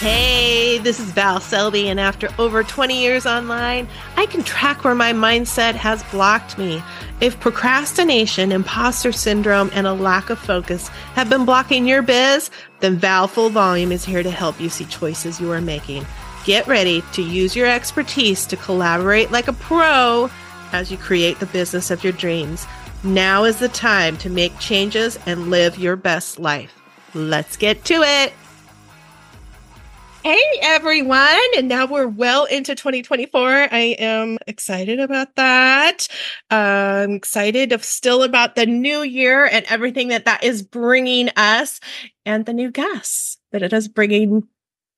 Hey, this is Val Selby, and after over 20 years online, I can track where my mindset has blocked me. If procrastination, imposter syndrome, and a lack of focus have been blocking your biz, then Val Full Volume is here to help you see choices you are making. Get ready to use your expertise to collaborate like a pro as you create the business of your dreams. Now is the time to make changes and live your best life. Let's get to it. Hey, everyone. And now we're well into 2024. I am excited about that. I'm excited still about the new year and everything that is bringing us and the new guests that it is bringing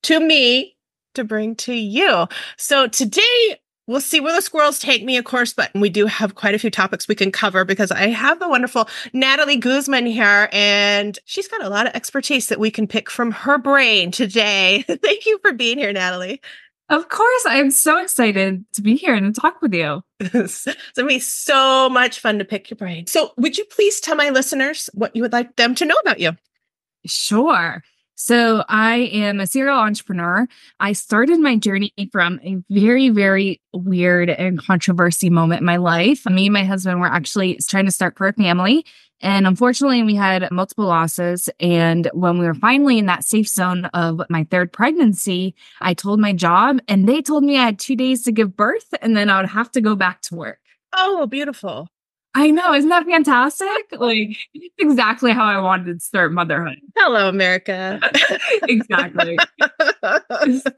to me to bring to you. So today, we'll see where the squirrels take me, of course, but we do have quite a few topics we can cover because I have the wonderful Natalie Guzman here, and she's got a lot of expertise that we can pick from her brain today. Thank you for being here, Natalie. Of course. I'm so excited to be here and talk with you. It's going to be so much fun to pick your brain. So would you please tell my listeners what you would like them to know about you? Sure. So I am a serial entrepreneur. I started my journey from a very, very weird and controversial moment in my life. Me and my husband were actually trying to start for a family. And unfortunately, we had multiple losses. And when we were finally in that safe zone of my third pregnancy, I told my job and they told me I had 2 days to give birth and then I would have to go back to work. Oh, beautiful. I know. Isn't that fantastic? Like, it's exactly how I wanted to start motherhood. Hello, America. Exactly.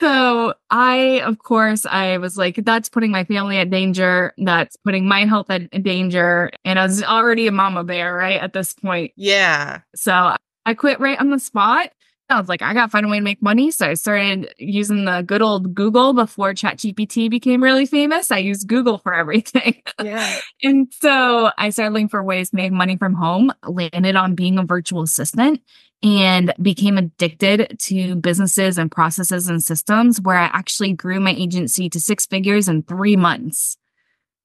So I was like, that's putting my family at danger. That's putting my health at danger. And I was already a mama bear, right? At this point. Yeah. So I quit right on the spot. I was like, I got to find a way to make money. So I started using the good old Google before ChatGPT became really famous. I used Google for everything. Yeah. And so I started looking for ways to make money from home, landed on being a virtual assistant, and became addicted to businesses and processes and systems where I actually grew my agency to 6 figures in 3 months,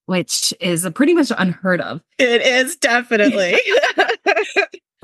which is pretty much unheard of. It is definitely.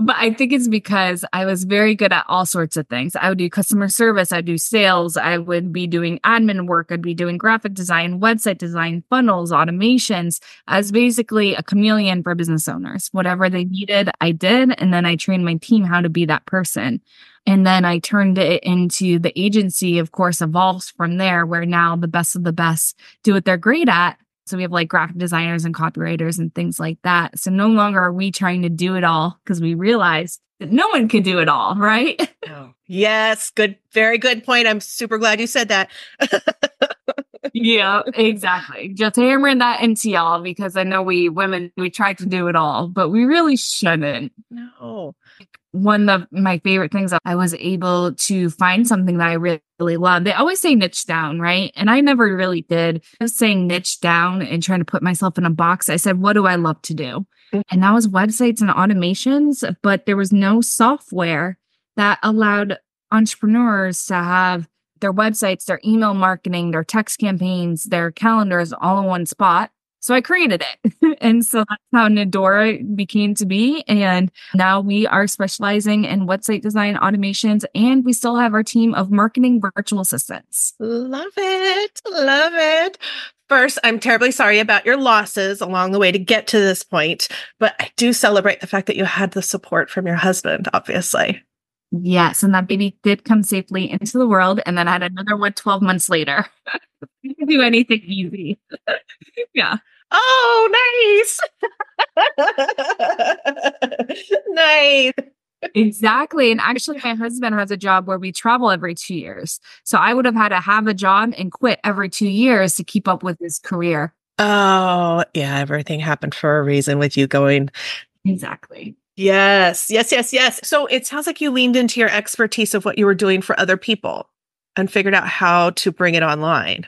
But I think it's because I was very good at all sorts of things. I would do customer service. I'd do sales. I would be doing admin work. I'd be doing graphic design, website design, funnels, automations. I was basically a chameleon for business owners. Whatever they needed, I did. And then I trained my team how to be that person. And then I turned it into the agency, of course, evolves from there, where now the best of the best do what they're great at. So we have like graphic designers and copywriters and things like that. So no longer are we trying to do it all because we realized that no one could do it all, right? Oh, yes. Good. Very good point. I'm super glad you said that. Yeah, exactly. Just hammering that into y'all because I know we women, we try to do it all, but we really shouldn't. No. One of my favorite things, I was able to find something that I really love. They always say niche down, right? And I never really did. I was saying niche down and trying to put myself in a box. I said, what do I love to do? And that was websites and automations, but there was no software that allowed entrepreneurs to have their websites, their email marketing, their text campaigns, their calendars all in one spot. So I created it. And so that's how Nadora became to be. And now we are specializing in website design automations. And we still have our team of marketing virtual assistants. Love it. Love it. First, I'm terribly sorry about your losses along the way to get to this point. But I do celebrate the fact that you had the support from your husband, obviously. Yes. And that baby did come safely into the world. And then I had another one 12 months later. You can do anything easy. Yeah. Oh, nice. Nice. Exactly. And actually, my husband has a job where we travel every 2 years. So I would have had to have a job and quit every 2 years to keep up with his career. Oh, yeah. Everything happened for a reason with you going. Exactly. Yes. Yes, yes, yes. So it sounds like you leaned into your expertise of what you were doing for other people and figured out how to bring it online.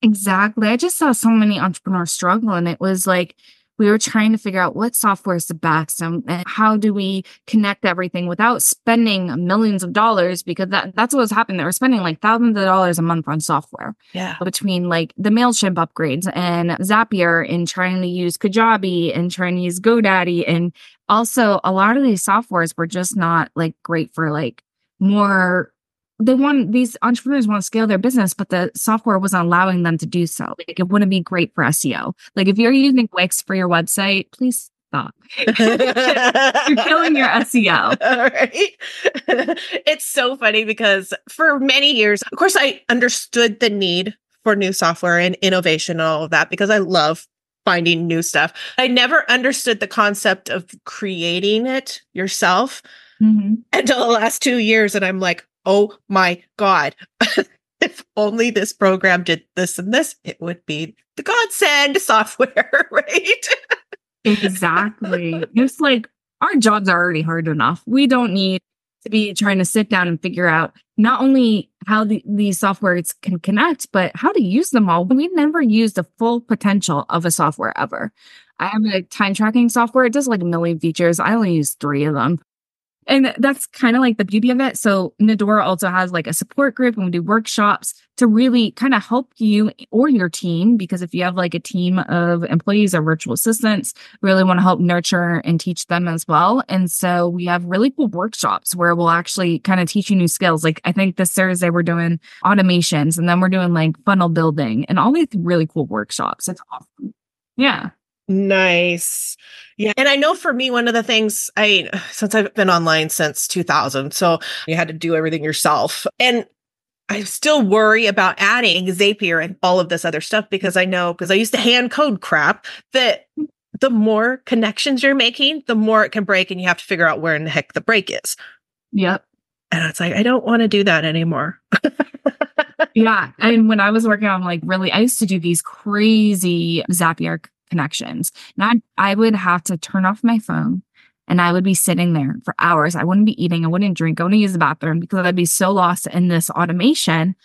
Exactly. I just saw so many entrepreneurs struggle, and it was like we were trying to figure out what software is the best and how do we connect everything without spending millions of dollars, because that's what was happening. They were spending like thousands of dollars a month on software. Yeah. Between like the MailChimp upgrades and Zapier and trying to use Kajabi and trying to use GoDaddy. And also a lot of these softwares were just not like great for like more these entrepreneurs want to scale their business, but the software wasn't allowing them to do so. Like, it wouldn't be great for SEO. Like, if you're using Wix for your website, please stop. You're killing your SEO. All right. It's so funny because for many years, of course, I understood the need for new software and innovation and all of that because I love finding new stuff. I never understood the concept of creating it yourself until the last 2 years. And I'm like, oh my God, if only this program did this and this, it would be the godsend software, right? Exactly. It's like, our jobs are already hard enough. We don't need to be trying to sit down and figure out not only how the softwares can connect, but how to use them all. We've never used the full potential of a software ever. I have a time tracking software. It does like a million features. I only use 3 of them. And that's kind of like the beauty of it. So Nadora also has like a support group, and we do workshops to really kind of help you or your team. Because if you have like a team of employees or virtual assistants, we really want to help nurture and teach them as well. And so we have really cool workshops where we'll actually kind of teach you new skills. Like, I think this Thursday we're doing automations, and then we're doing like funnel building and all these really cool workshops. It's awesome. Yeah. Nice. Yeah. And I know for me, one of the things since I've been online since 2000, so you had to do everything yourself. And I still worry about adding Zapier and all of this other stuff because I used to hand code crap, that the more connections you're making, the more it can break, and you have to figure out where in the heck the break is. Yep. And it's like, I don't want to do that anymore. Yeah. And when I was working on I used to do these crazy Zapier connections. And I would have to turn off my phone, and I would be sitting there for hours. I wouldn't be eating. I wouldn't drink. I wouldn't use the bathroom because I'd be so lost in this automation,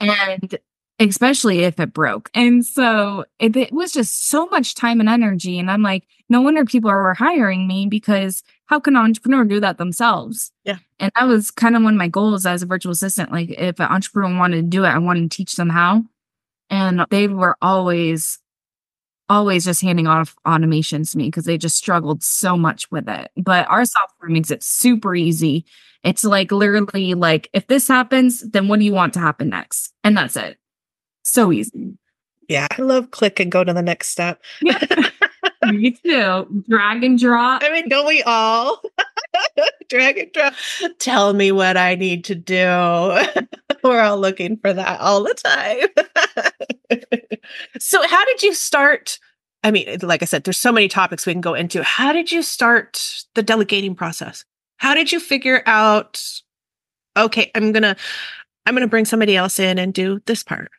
and especially if it broke. And so it was just so much time and energy. And I'm like, no wonder people were hiring me, because how can an entrepreneur do that themselves? Yeah. And that was kind of one of my goals as a virtual assistant. Like, if an entrepreneur wanted to do it, I wanted to teach them how. And they were always just handing off automations to me because they just struggled so much with it. But our software makes it super easy. It's like, literally, like, if this happens, then what do you want to happen next? And that's it. So easy. Yeah. I love click and go to the next step. Yeah. Me too. Drag and drop. I mean, don't we all? Drag and drop. Tell me what I need to do. We're all looking for that all the time. So how did you start? I mean, like I said, there's so many topics we can go into. How did you start the delegating process? How did you figure out, okay, I'm going to bring somebody else in and do this part?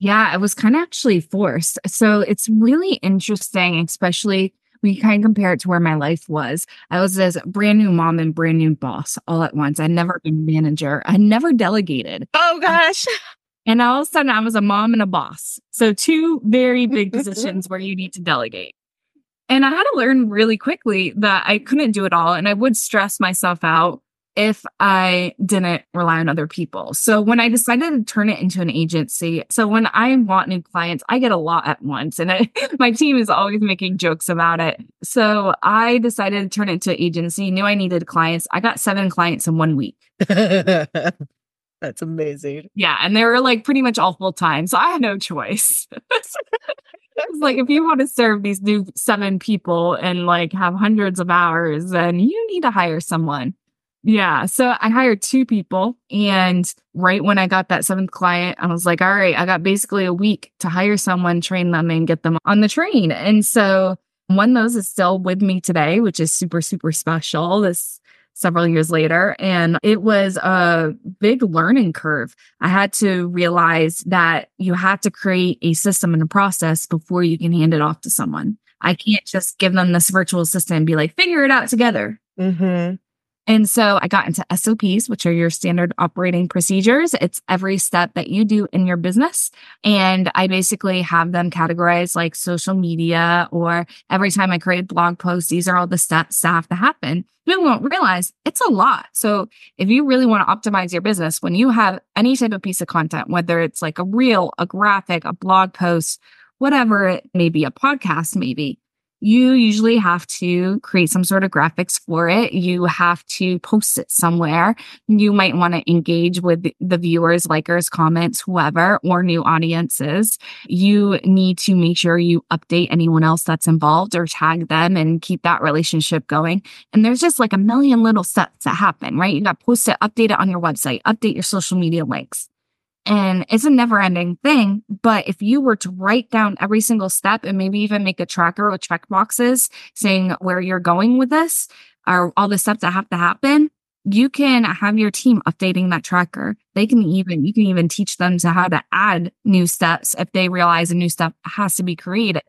Yeah, I was kind of actually forced. So it's really interesting, especially when you kind of compare it to where my life was. I was this brand new mom and brand new boss all at once. I'd never been manager. I never delegated. Oh, gosh. And all of a sudden, I was a mom and a boss. So 2 very big positions where you need to delegate. And I had to learn really quickly that I couldn't do it all. And I would stress myself out if I didn't rely on other people. So when I decided to turn it into an agency, so when I want new clients, I get a lot at once, and my team is always making jokes about it. So I decided to turn it into an agency, knew I needed clients. I got 7 clients in 1 week. That's amazing. Yeah. And they were like pretty much all full time. So I had no choice. It's like, if you want to serve these new 7 people and like have hundreds of hours, then you need to hire someone. Yeah. So I hired 2 people. And right when I got that 7th client, I was like, all right, I got basically a week to hire someone, train them, and get them on the train. And so one of those is still with me today, which is super, super special. This several years later. And it was a big learning curve. I had to realize that you had to create a system and a process before you can hand it off to someone. I can't just give them this virtual assistant and be like, figure it out together. Mm-hmm. And so I got into SOPs, which are your standard operating procedures. It's every step that you do in your business. And I basically have them categorized like social media, or every time I create blog posts, these are all the steps that have to happen. People won't realize it's a lot. So if you really want to optimize your business, when you have any type of piece of content, whether it's like a reel, a graphic, a blog post, whatever it may be, a podcast maybe, you usually have to create some sort of graphics for it. You have to post it somewhere. You might want to engage with the viewers, likers, comments, whoever, or new audiences. You need to make sure you update anyone else that's involved or tag them and keep that relationship going. And there's just like a million little steps that happen, right? You got to post it, update it on your website, update your social media links. And it's a never-ending thing, but if you were to write down every single step and maybe even make a tracker with check boxes saying where you're going with this or all the steps that have to happen, you can have your team updating that tracker. You can even teach them to how to add new steps if they realize a new step has to be created.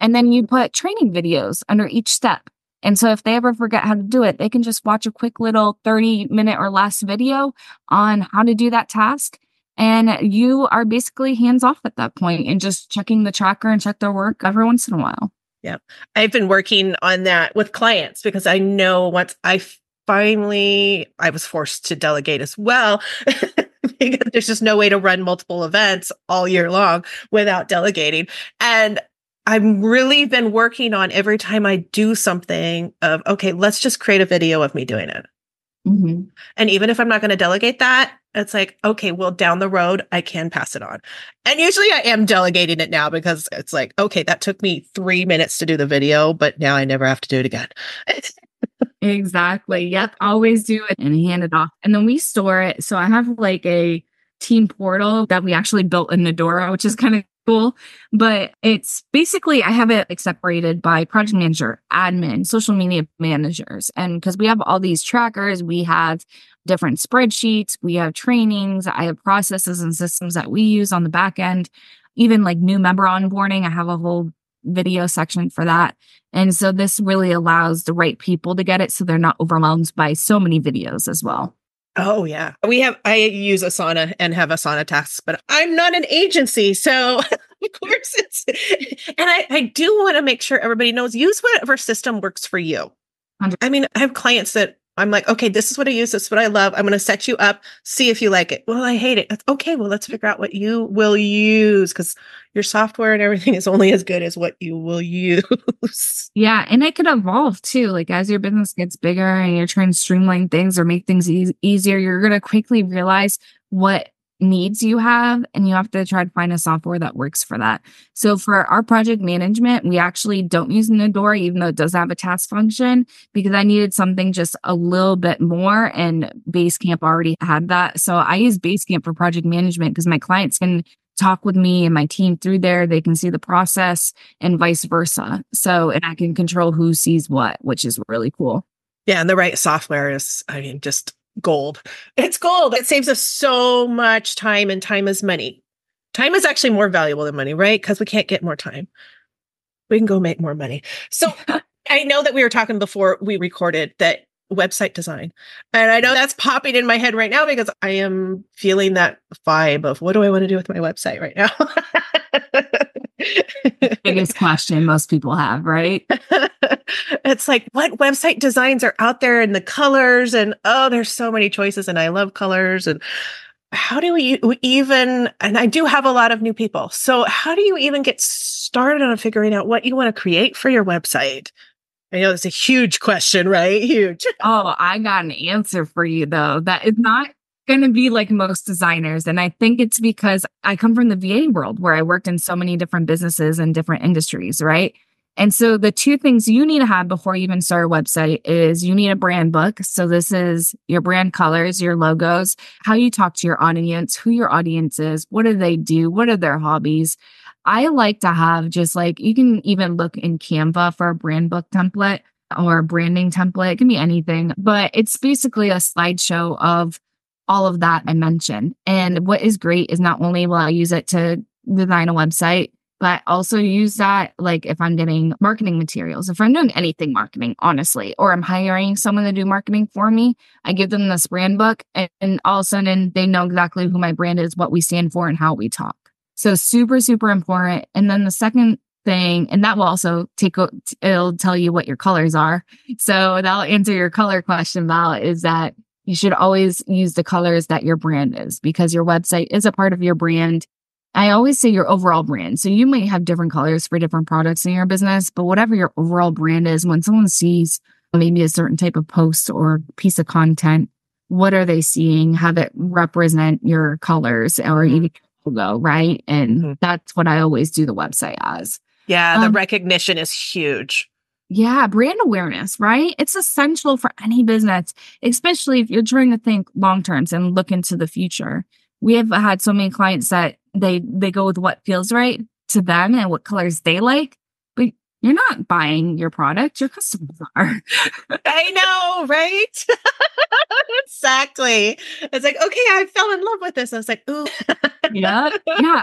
And then you put training videos under each step. And so if they ever forget how to do it, they can just watch a quick little 30-minute or less video on how to do that task. And you are basically hands off at that point and just checking the tracker and check their work every once in a while. Yeah. I've been working on that with clients because I know once I was forced to delegate as well because there's just no way to run multiple events all year long without delegating. And I've really been working on every time I do something of, okay, let's just create a video of me doing it. Mm-hmm. And even if I'm not going to delegate that, it's like, okay, well, down the road, I can pass it on. And usually I am delegating it now because it's like, okay, that took me 3 minutes to do the video, but now I never have to do it again. Exactly. Yep. Always do it and hand it off. And then we store it. So I have like a team portal that we actually built in Nadora, which is kind of cool. But it's basically, I have it like separated by project manager, admin, social media managers. And because we have all these trackers, we have different spreadsheets, we have trainings, I have processes and systems that we use on the back end, even like new member onboarding. I have a whole video section for that. And so this really allows the right people to get it so they're not overwhelmed by so many videos as well. Oh, yeah. I use Asana and have Asana tasks, but I'm not an agency. So, of course, I do want to make sure everybody knows, use whatever system works for you. 100%. I mean, I have clients that I'm like, okay, this is what I use. This is what I love. I'm going to set you up. See if you like it. Well, I hate it. Okay, well, let's figure out what you will use because your software and everything is only as good as what you will use. Yeah. And it could evolve too. Like as your business gets bigger and you're trying to streamline things or make things easier, you're going to quickly realize what needs you have, and you have to try to find a software that works for that. So for our project management, we actually don't use Nadora, even though it does have a task function, because I needed something just a little bit more, and Basecamp already had that. So I use Basecamp for project management because my clients can talk with me and my team through there. They can see the process and vice versa. So, and I can control who sees what, which is really cool. Yeah. And the right software is, I mean, just gold. It's gold. It saves us so much time, and time is money. Time is actually more valuable than money, right? Because we can't get more time. We can go make more money. So I know that we were talking before we recorded that website design. And I know that's popping in my head right now because I am feeling that vibe of what do I want to do with my website right now? Biggest question most people have, right? It's like, what website designs are out there, and the colors, and oh, there's so many choices, and I love colors. And how do we even, and I do have a lot of new people. So how do you even get started on figuring out what you want to create for your website? I know it's a huge question, right? Huge. Oh, I got an answer for you though. That is not going to be like most designers. And I think it's because I come from the VA world where I worked in so many different businesses and different industries, right? And so the two things you need to have before you even start a website is you need a brand book. So this is your brand colors, your logos, how you talk to your audience, who your audience is, what do they do, what are their hobbies. I like to have just like, you can even look in Canva for a brand book template or a branding template. It can be anything, but it's basically a slideshow of all of that I mentioned. And what is great is not only will I use it to design a website, but also use that like if I'm getting marketing materials, if I'm doing anything marketing, honestly, or I'm hiring someone to do marketing for me, I give them this brand book and all of a sudden they know exactly who my brand is, what we stand for, and how we talk. So super, super important. And then the second thing, and that will also it'll tell you what your colors are. So that'll answer your color question, Val, is that you should always use the colors that your brand is because your website is a part of your brand. I always say your overall brand. So you might have different colors for different products in your business, but whatever your overall brand is, when someone sees maybe a certain type of post or piece of content, what are they seeing? Have it represent your colors or even logo, right? And that's what I always do the website as. Yeah, the recognition is huge. Yeah, brand awareness, right? It's essential for any business, especially if you're trying to think long term and look into the future. We have had so many clients that they go with what feels right to them and what colors they like, but you're not buying your product, your customers are. I know, right? Exactly. It's like, okay, I fell in love with this. I was like, ooh. Yeah.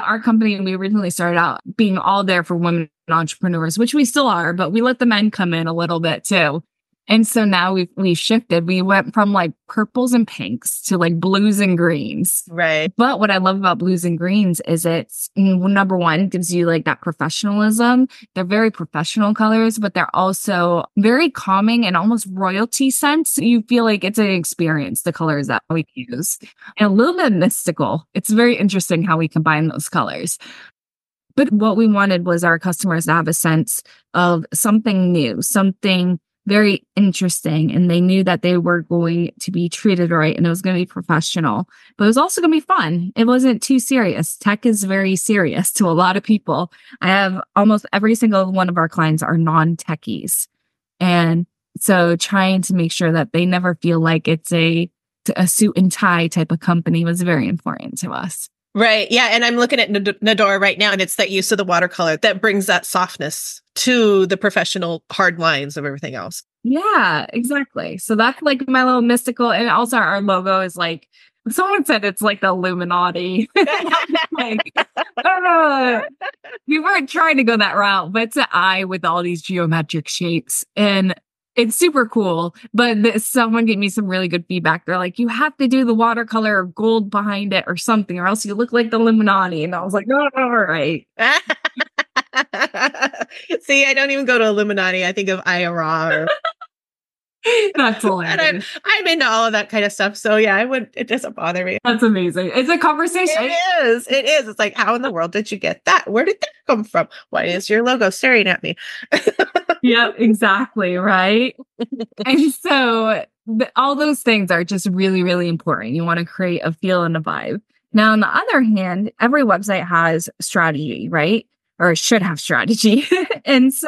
Our company, we originally started out being all there for women entrepreneurs, which we still are, but we let the men come in a little bit too. And so now we shifted. We went from like purples and pinks to like blues and greens. Right. But what I love about blues and greens is it's, number one, it gives you like that professionalism. They're very professional colors, but they're also very calming and almost royalty sense. You feel like it's an experience, the colors that we use. And a little bit mystical. It's very interesting how we combine those colors. But what we wanted was our customers to have a sense of something new, something very interesting. And they knew that they were going to be treated right and it was going to be professional, but it was also going to be fun. It wasn't too serious. Tech is very serious to a lot of people. I have almost every single one of our clients are non-techies. And so trying to make sure that they never feel like it's a suit and tie type of company was very important to us. Right. Yeah. And I'm looking at Nadora right now, and it's that use of the watercolor that brings that softness to the professional hard lines of everything else. Yeah, exactly. So that's like my little mystical. And also our logo is like, someone said it's like the Illuminati. Like, we weren't trying to go that route, but it's an eye with all these geometric shapes. And it's super cool, but someone gave me some really good feedback. They're like, you have to do the watercolor or gold behind it or something, or else you look like the Illuminati. And I was like, oh, all right. See, I don't even go to Illuminati. I think of IRA. That's hilarious. And I'm into all of that kind of stuff. So yeah, it doesn't bother me. That's amazing. It's a conversation. It is. It's like, how in the world did you get that? Where did that come from? Why is your logo staring at me? Yeah, exactly. Right. And so all those things are just really, really important. You want to create a feel and a vibe. Now, on the other hand, every website has strategy, right? Or should have strategy. And so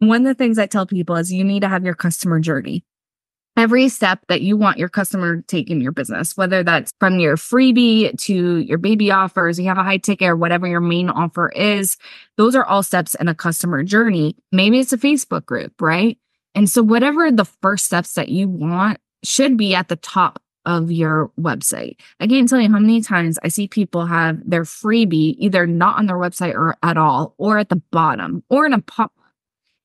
one of the things I tell people is you need to have your customer journey. Every step that you want your customer to take in your business, whether that's from your freebie to your baby offers, you have a high ticket or whatever your main offer is, those are all steps in a customer journey. Maybe it's a Facebook group, right? And so whatever the first steps that you want should be at the top of your website. I can't tell you how many times I see people have their freebie either not on their website or at all, or at the bottom, or in a pop.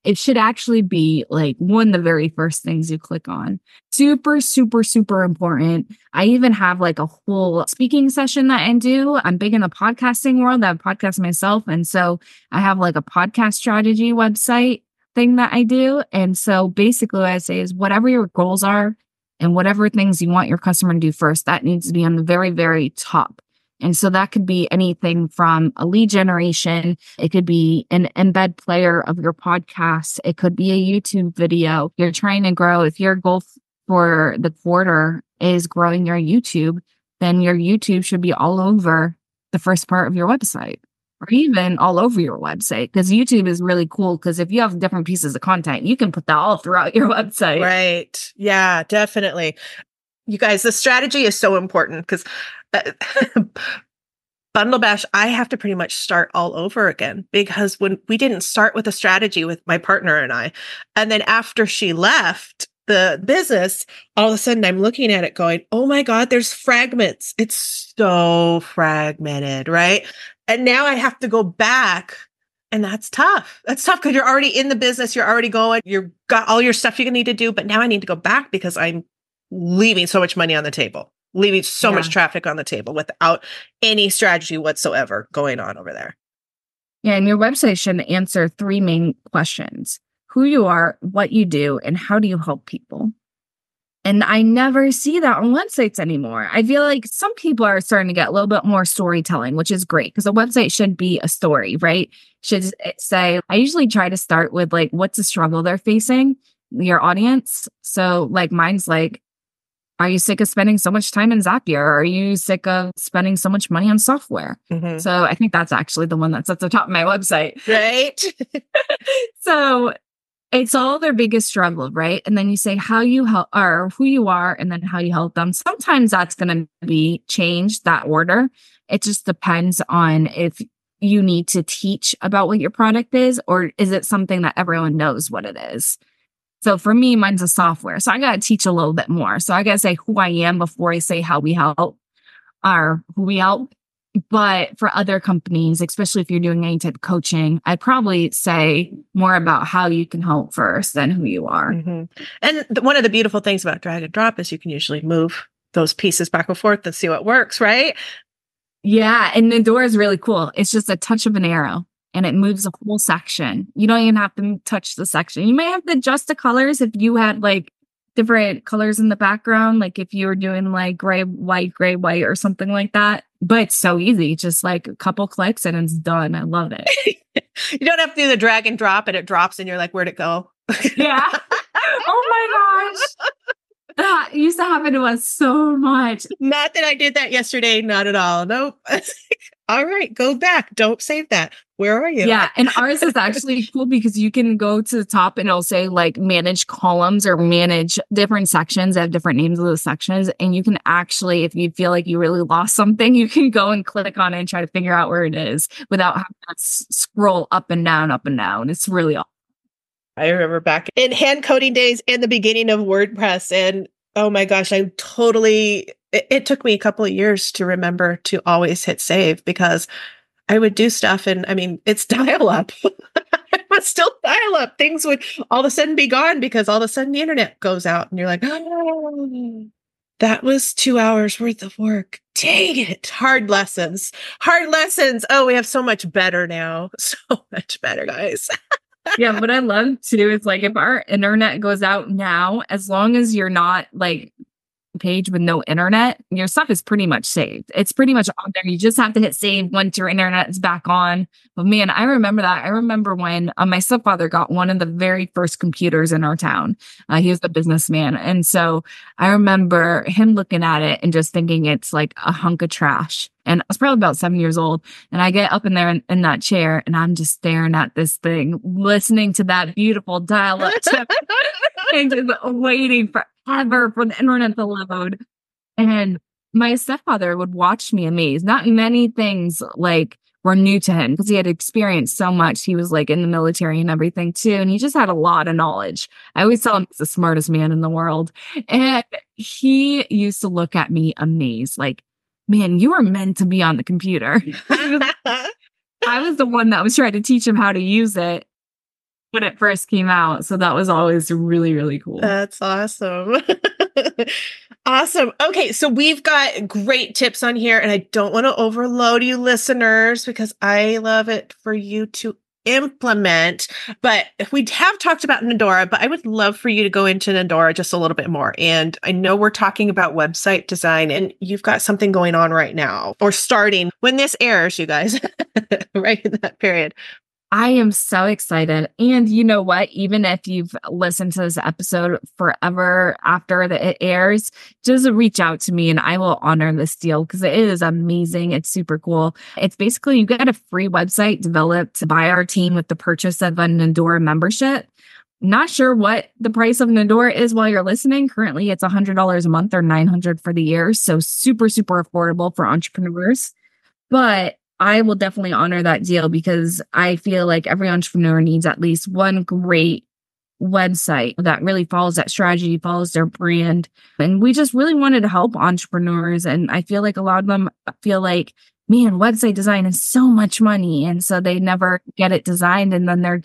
It should actually be like one of the very first things you click on. Super, super, super important. I even have like a whole speaking session that I do. I'm big in the podcasting world. I podcast myself. And so I have like a podcast strategy website thing that I do. And so basically what I say is whatever your goals are and whatever things you want your customer to do first, that needs to be on the very, very top. And so that could be anything from a lead generation. It could be an embed player of your podcast. It could be a YouTube video. If you're trying to grow, if your goal for the quarter is growing your YouTube, then your YouTube should be all over the first part of your website, or even all over your website. Because YouTube is really cool, because if you have different pieces of content, you can put that all throughout your website. Right. Yeah, definitely. You guys, the strategy is so important because Bundle Bash, I have to pretty much start all over again, because when we didn't start with a strategy with my partner and I, and then after she left the business, all of a sudden I'm looking at it going, oh my God, there's fragments. It's so fragmented, right? And now I have to go back. And that's tough. That's tough because you're already in the business. You're already going. You've got all your stuff you need to do. But now I need to go back because I'm leaving so much money on the table, leaving so much traffic on the table without any strategy whatsoever going on over there. Yeah. And your website should answer three main questions: who you are, what you do, and how do you help people? And I never see that on websites anymore. I feel like some people are starting to get a little bit more storytelling, which is great because a website should be a story, right? Should say, I usually try to start with like, what's the struggle they're facing, your audience. So like mine's like, are you sick of spending so much time in Zapier? Are you sick of spending so much money on software? Mm-hmm. So I think that's actually the one that's at the top of my website. Right. So it's all their biggest struggle, right? And then you say how you help or who you are and then how you help them. Sometimes that's going to be changed, that order. It just depends on if you need to teach about what your product is or is it something that everyone knows what it is. So for me, mine's a software. So I got to teach a little bit more. So I got to say who I am before I say how we help or who we help. But for other companies, especially if you're doing any type of coaching, I'd probably say more about how you can help first than who you are. Mm-hmm. And one of the beautiful things about drag and drop is you can usually move those pieces back and forth and see what works, right? Yeah. And Nadora is really cool. It's just a touch of an arrow and it moves a whole section. You don't even have to touch the section. You may have to adjust the colors if you had like different colors in the background, like if you were doing like gray, white or something like that. But it's so easy, just like a couple clicks and it's done. I love it. You don't have to do the drag and drop and it drops and you're like, where'd it go? Yeah. Oh my gosh. That used to happen to us so much. Not that I did that yesterday. Not at all. Nope. All right. Go back. Don't save that. Where are you? Yeah. And ours is actually cool because you can go to the top and it'll say like manage columns or manage different sections that have different names of those sections. And you can actually, if you feel like you really lost something, you can go and click on it and try to figure out where it is without having to scroll up and down, up and down. It's really awesome. I remember back in hand coding days and the beginning of WordPress. And oh my gosh, it took me a couple of years to remember to always hit save because I would do stuff. And I mean, it's dial up, but still dial up. Things would all of a sudden be gone because all of a sudden the internet goes out and you're like, oh, that was 2 hours worth of work. Dang it. Hard lessons. Oh, we have so much better now. So much better, guys. Yeah, what I love to do is like if our internet goes out now, as long as you're not like page with no internet, your stuff is pretty much saved. It's pretty much on there. You just have to hit save once your internet is back on. But man, I remember that. I remember when my stepfather got one of the very first computers in our town. He was a businessman. And so I remember him looking at it and just thinking it's like a hunk of trash. And I was probably about 7 years old. And I get up in there in that chair and I'm just staring at this thing, listening to that beautiful dial-up and just waiting forever for the internet to load. And my stepfather would watch me amazed. Not many things like were new to him because he had experienced so much. He was like in the military and everything too. And he just had a lot of knowledge. I always tell him he's the smartest man in the world. And he used to look at me amazed, like, man, you were meant to be on the computer. I was the one that was trying to teach him how to use it when it first came out. So that was always really, really cool. That's awesome. Awesome. Okay. So we've got great tips on here and I don't want to overload you listeners because I love it for you to implement, but we have talked about Nadora, but I would love for you to go into Nadora just a little bit more. And I know we're talking about website design and you've got something going on right now or starting when this airs, you guys, right in that period. I am so excited. And you know what? Even if you've listened to this episode forever after it airs, just reach out to me and I will honor this deal because it is amazing. It's super cool. It's basically, you get a free website developed by our team with the purchase of a Nadora membership. Not sure what the price of Nadora is while you're listening. Currently, it's $100 a month or $900 for the year. So super, super affordable for entrepreneurs. But I will definitely honor that deal because I feel like every entrepreneur needs at least one great website that really follows that strategy, follows their brand. And we just really wanted to help entrepreneurs. And I feel like a lot of them feel like, man, website design is so much money. And so they never get it designed. And then they're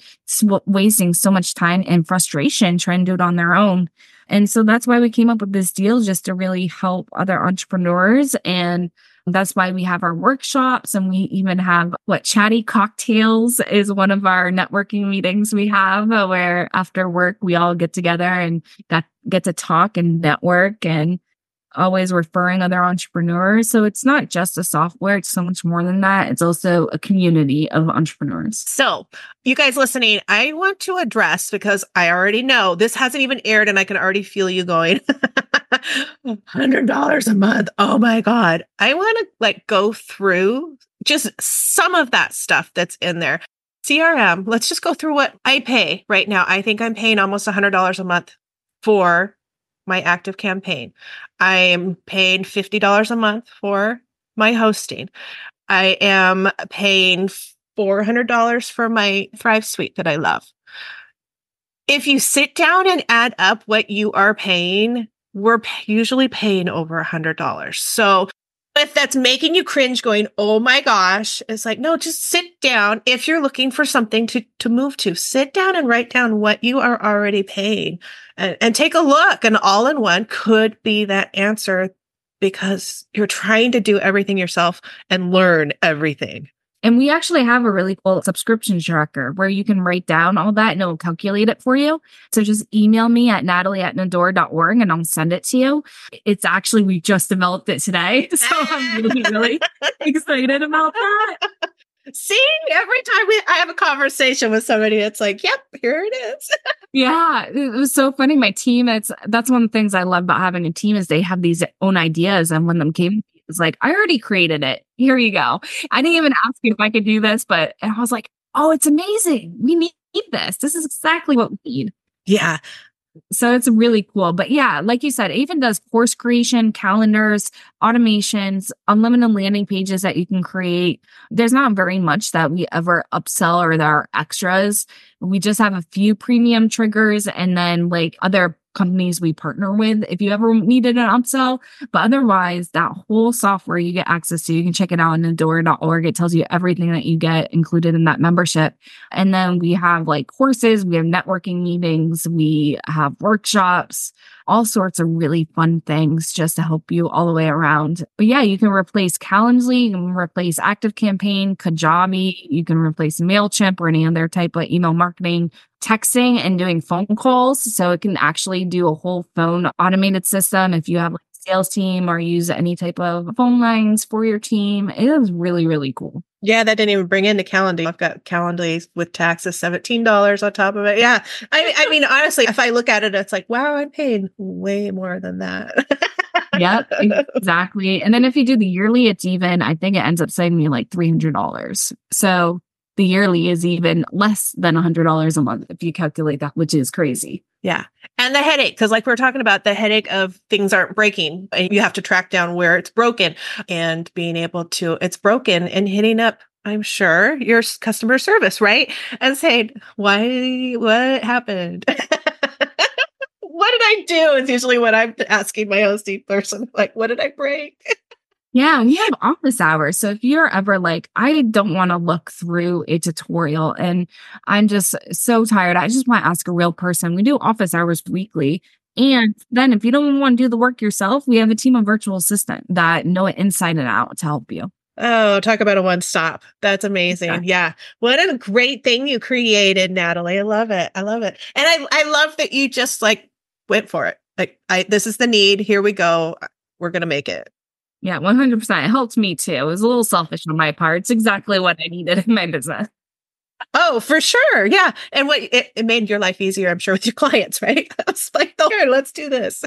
wasting so much time and frustration trying to do it on their own. And so that's why we came up with this deal, just to really help other entrepreneurs. And That's why we have our workshops, and we even have Chatty Cocktails is one of our networking meetings we have, where after work we all get together and get to talk and network, and always referring other entrepreneurs. So it's not just a software. It's so much more than that. It's also a community of entrepreneurs. So you guys listening, I want to address, because I already know this hasn't even aired and I can already feel you going $100 a month. Oh my God. I want to go through just some of that stuff that's in there. CRM. Let's just go through what I pay right now. I think I'm paying almost $100 a month for my Active Campaign. I am paying $50 a month for my hosting. I am paying $400 for my Thrive Suite that I love. If you sit down and add up what you are paying, we're usually paying over $100. So if that's making you cringe going, oh my gosh, it's no, just sit down. If you're looking for something to move to, sit down and write down what you are already paying and take a look. An all-in-one could be that answer, because you're trying to do everything yourself and learn everything. And we actually have a really cool subscription tracker where you can write down all that and it'll calculate it for you. So just email me at natalie@nadora.org and I'll send it to you. It's actually, we just developed it today. So I'm really, really excited about that. See, every time I have a conversation with somebody, it's yep, here it is. Yeah, it was so funny. My team, that's one of the things I love about having a team is they have these own ideas. And when them came, it's I already created it. Here you go. I didn't even ask you if I could do this, but I was oh, it's amazing. We need this. This is exactly what we need. Yeah. So it's really cool. But yeah, like you said, it even does course creation, calendars, automations, unlimited landing pages that you can create. There's not very much that we ever upsell or there are extras. We just have a few premium triggers and then other companies we partner with if you ever needed an upsell. But otherwise, that whole software you get access to, you can check it out on Nadora.org. It tells you everything that you get included in that membership. And then we have courses, we have networking meetings, we have workshops, all sorts of really fun things just to help you all the way around. But yeah, you can replace Calendly, you can replace Active Campaign, Kajabi, you can replace MailChimp or any other type of email marketing, texting, and doing phone calls. So it can actually do a whole phone automated system if you have a sales team or use any type of phone lines for your team. It is really, really cool. Yeah, that didn't even bring in the Calendly. I've got Calendly with taxes, $17 on top of it. Yeah. I mean, honestly, if I look at it, it's wow, I'm paying way more than that. Yep, exactly. And then if you do the yearly, it's even, I think it ends up saving you $300. So the yearly is even less than $100 a month if you calculate that, which is crazy. Yeah. And the headache, because we were talking about, the headache of things aren't breaking and you have to track down where it's broken, and being able to, it's broken, and hitting up, I'm sure, your customer service, right? And saying, what happened? What did I do? Is usually what I'm asking my hosting person, what did I break? Yeah, we have office hours. So if you're ever I don't want to look through a tutorial and I'm just so tired, I just want to ask a real person. We do office hours weekly. And then if you don't want to do the work yourself, we have a team of virtual assistants that know it inside and out to help you. Oh, talk about a one-stop. That's amazing. Yeah. Yeah. What a great thing you created, Natalie. I love it. I love it. And I love that you just went for it. This is the need. Here we go. We're going to make it. Yeah, 100%. It helped me too. It was a little selfish on my part. It's exactly what I needed in my business. Oh, for sure. Yeah. And what it made your life easier, I'm sure, with your clients, right? I was sure, let's do this.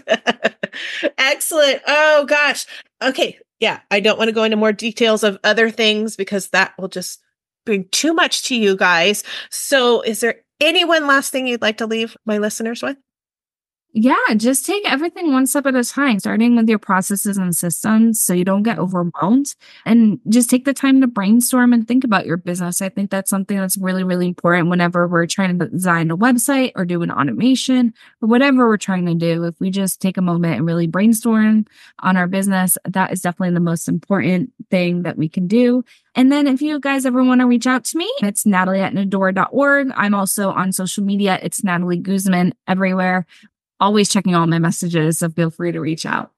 Excellent. Oh, gosh. Okay. Yeah. I don't want to go into more details of other things because that will just bring too much to you guys. So is there any one last thing you'd like to leave my listeners with? Yeah, just take everything one step at a time, starting with your processes and systems so you don't get overwhelmed, and just take the time to brainstorm and think about your business. I think that's something that's really, really important whenever we're trying to design a website or do an automation or whatever we're trying to do. If we just take a moment and really brainstorm on our business, that is definitely the most important thing that we can do. And then if you guys ever want to reach out to me, it's natalie@nadora.org. I'm also on social media. It's Natalie Guzman everywhere. Always checking all my messages, so feel free to reach out.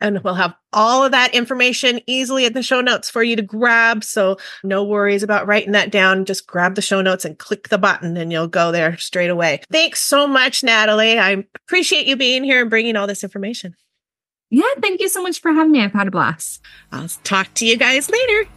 And we'll have all of that information easily in the show notes for you to grab. So no worries about writing that down. Just grab the show notes and click the button and you'll go there straight away. Thanks so much, Natalie. I appreciate you being here and bringing all this information. Yeah, thank you so much for having me. I've had a blast. I'll talk to you guys later.